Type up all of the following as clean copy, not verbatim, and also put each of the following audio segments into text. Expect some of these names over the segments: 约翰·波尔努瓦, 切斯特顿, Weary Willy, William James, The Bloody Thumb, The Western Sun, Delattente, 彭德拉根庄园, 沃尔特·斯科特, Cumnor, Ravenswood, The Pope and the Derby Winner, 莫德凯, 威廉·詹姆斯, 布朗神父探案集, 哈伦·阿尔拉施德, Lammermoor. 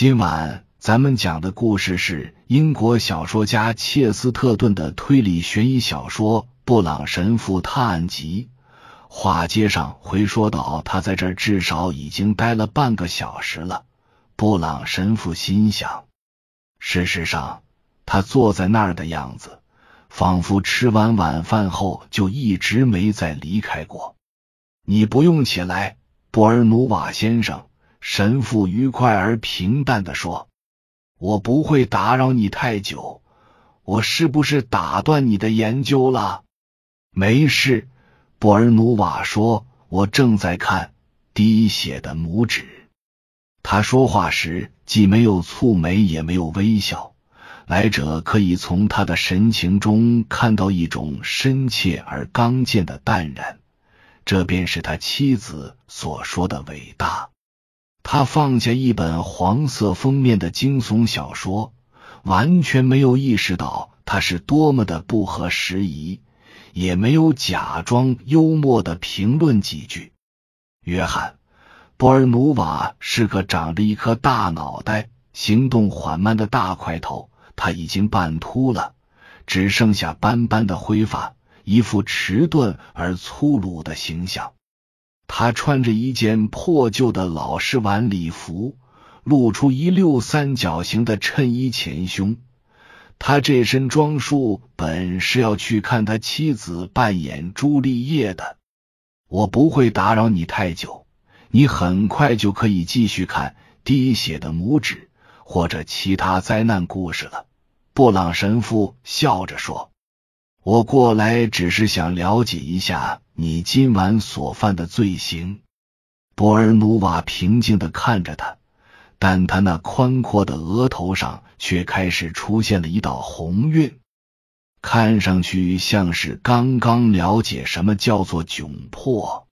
今晚咱们讲的故事是英国小说家切斯特顿的推理悬疑小说《布朗神父探案集》。话接上回说到，他在这儿至少已经待了半个小时了。布朗神父心想，事实上他坐在那儿的样子仿佛吃完晚饭后就一直没再离开过。你不用起来，布尔努瓦先生，神父愉快而平淡地说，我不会打扰你太久，我是不是打断你的研究了？没事，布尔努瓦说，我正在看滴血的拇指。他说话时既没有蹙眉也没有微笑，来者可以从他的神情中看到一种深切而刚健的淡然，这便是他妻子所说的伟大。他放下一本黄色封面的惊悚小说，完全没有意识到它是多么的不合时宜，也没有假装幽默地评论几句。约翰·波尔努瓦是个长着一颗大脑袋、行动缓慢的大块头，他已经半秃了，只剩下斑斑的灰发，一副迟钝而粗鲁的形象。他穿着一件破旧的老式晚礼服，露出一溜三角形的衬衣前胸。他这身装束本是要去看他妻子扮演朱丽叶的。我不会打扰你太久，你很快就可以继续看滴血的拇指或者其他灾难故事了。布朗神父笑着说，我过来只是想了解一下你今晚所犯的罪行。博尔努瓦平静地看着他，但他那宽阔的额头上却开始出现了一道红晕，看上去像是刚刚了解什么叫做窘迫。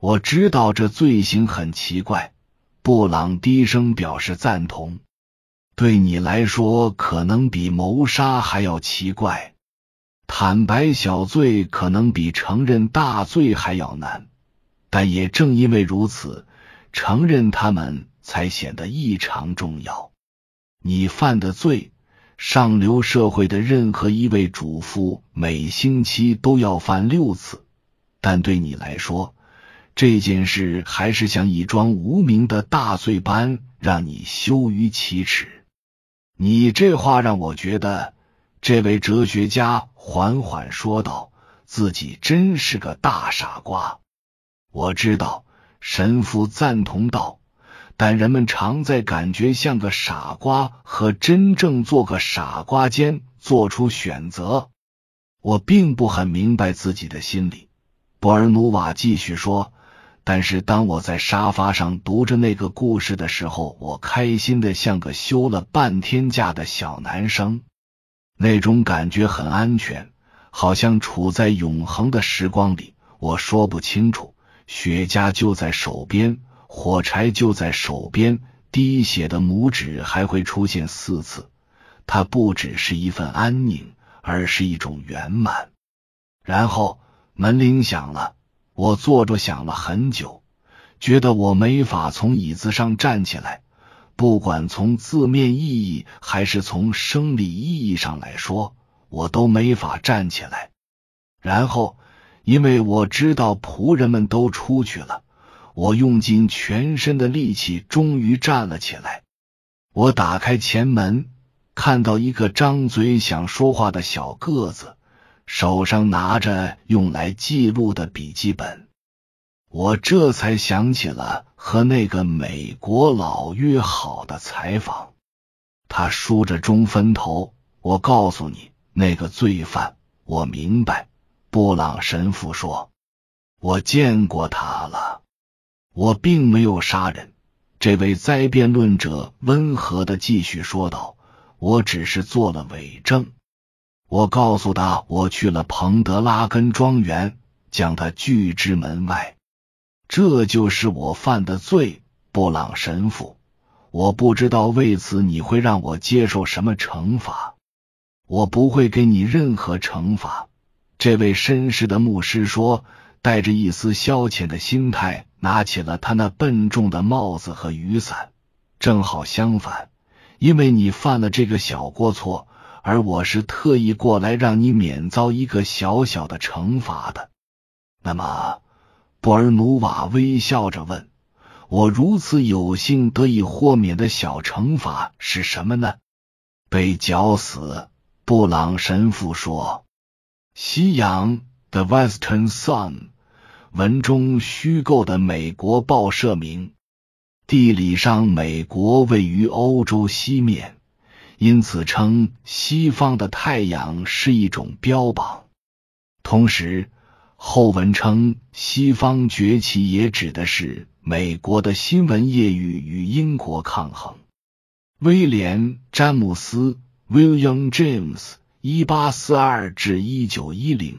我知道这罪行很奇怪，布朗低声表示赞同，对你来说可能比谋杀还要奇怪。坦白小罪可能比承认大罪还要难，但也正因为如此，承认他们才显得异常重要。你犯的罪，上流社会的任何一位主妇每星期都要犯6次，但对你来说，这件事还是像一桩无名的大罪般让你羞于启齿。你这话让我觉得，这位哲学家缓缓说道，自己真是个大傻瓜。我知道，神父赞同道，但人们常在感觉像个傻瓜和真正做个傻瓜间做出选择。我并不很明白自己的心理，博尔努瓦继续说，但是当我在沙发上读着那个故事的时候，我开心的像个休了半天假的小男生。那种感觉很安全，好像处在永恒的时光里。我说不清楚，雪茄就在手边，火柴就在手边，滴血的拇指还会出现4次。它不只是一份安宁，而是一种圆满。然后门铃响了，我坐着想了很久，觉得我没法从椅子上站起来。不管从字面意义还是从生理意义上来说，我都没法站起来。然后，因为我知道仆人们都出去了，我用尽全身的力气终于站了起来。我打开前门，看到一个张嘴想说话的小个子，手上拿着用来记录的笔记本。我这才想起了和那个美国佬约好的采访。他梳着中分头，我告诉你，那个罪犯，我明白，布朗神父说，我见过他了。我并没有杀人，这位灾辩论者温和地继续说道，我只是做了伪证。我告诉他我去了彭德拉根庄园，将他拒之门外。这就是我犯的罪，布朗神父。我不知道为此你会让我接受什么惩罚。我不会给你任何惩罚，这位绅士的牧师说，带着一丝消遣的心态拿起了他那笨重的帽子和雨伞。正好相反，因为你犯了这个小过错，而我是特意过来让你免遭一个小小的惩罚的。那么，布尔努瓦微笑着问，我如此有幸得以豁免的小惩罚是什么呢？被绞死，布朗神父说。西洋 The Western Sun 文中虚构的美国报社名，地理上美国位于欧洲西面，因此称西方的太阳是一种标榜。同时，后文称西方崛起也指的是美国的新闻业余与英国抗衡。威廉·詹姆斯 William James 1842-1910，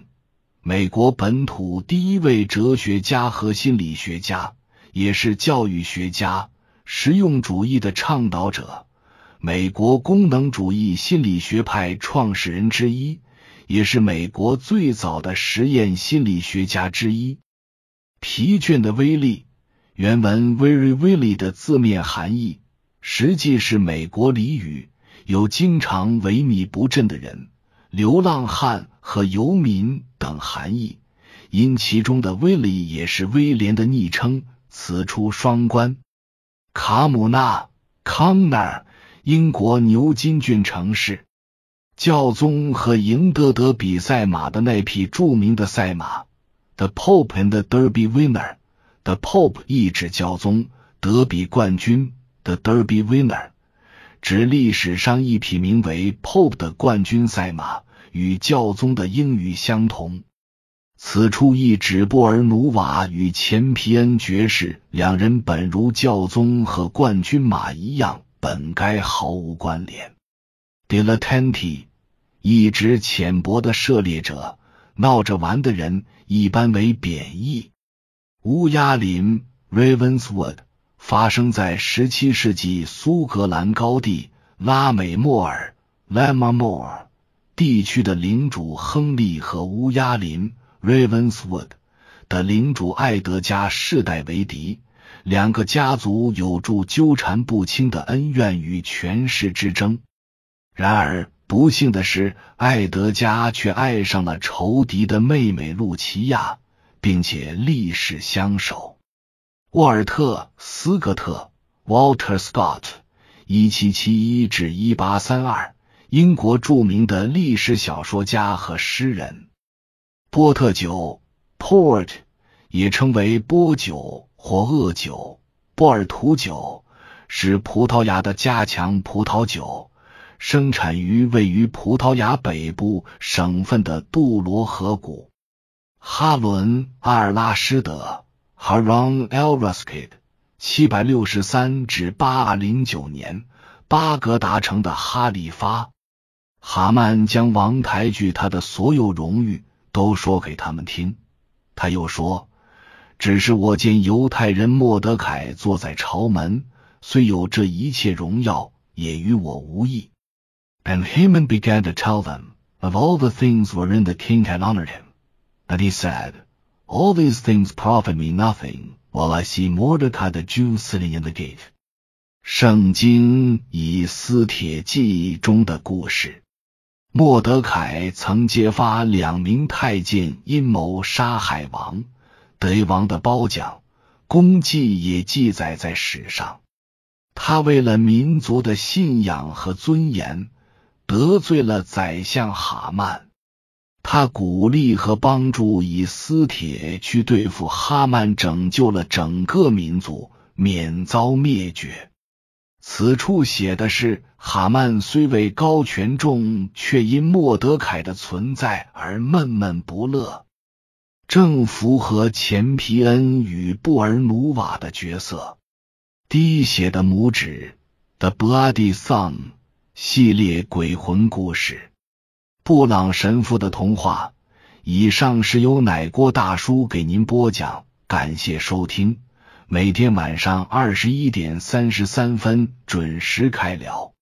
美国本土第一位哲学家和心理学家，也是教育学家，实用主义的倡导者，美国功能主义心理学派创始人之一，也是美国最早的实验心理学家之一。疲倦的威力，原文 Weary Willy 的字面含义，实际是美国俚语，有经常萎靡不振的人、流浪汉和游民等含义，因其中的 Willy 也是威廉的昵称，此处双关。卡姆纳 Cumnor 英国牛津郡城市，教宗和赢得德比赛马的那匹著名的赛马 The Pope and the Derby Winner， The Pope 意指教宗，德比冠军 The Derby Winner 指历史上一匹名为 Pope 的冠军赛马，与教宗的英语相同。此处意指布尔努瓦与钱皮恩爵士两人本如教宗和冠军马一样，本该毫无关联。Delattente 一直浅薄的涉猎者，闹着玩的人，一般为贬义。乌鸦林 Ravenswood 发生在17世纪苏格兰高地拉美莫尔 Lammermoor 地区的领主亨利和乌鸦林 Ravenswood 的领主艾德加世代为敌，两个家族有著纠缠不清的恩怨与权势之争。然而不幸的是，艾德加却爱上了仇敌的妹妹露琪亚，并且立誓相守。沃尔特·斯科特 Walter Scott 1771-1832， 英国著名的历史小说家和诗人。波特酒 Port 也称为波酒或恶酒，波尔图酒是葡萄牙的加强葡萄酒，生产于位于葡萄牙北部省份的杜罗河谷。哈伦·阿尔拉施德 Haron Elraskid 763-8209 年，巴格达城的哈利发。哈曼将王抬举他的所有荣誉都说给他们听。他又说，只是我见犹太人莫德凯坐在朝门，虽有这一切荣耀，也与我无益。And Haman began to tell them of all the things wherein the king had honored him. And he said, All these things profit me nothing, while I see Mordecai the Jew sitting in the gate. 圣经以斯帖记中的故事。莫德凯曾揭发两名太监阴谋杀海王，得王的褒奖，功绩也记载在史上。他为了民族的信仰和尊严，得罪了宰相哈曼。他鼓励和帮助以斯帖去对付哈曼，拯救了整个民族免遭灭绝。此处写的是哈曼虽为高权重，却因莫德凯的存在而闷闷不乐，正符合钱皮恩与布尔努瓦的角色。滴血的拇指 The Bloody Thumb 系列鬼魂故事。布朗神父的童话。以上是由奶锅大叔给您播讲，感谢收听，每天晚上21:33准时开聊。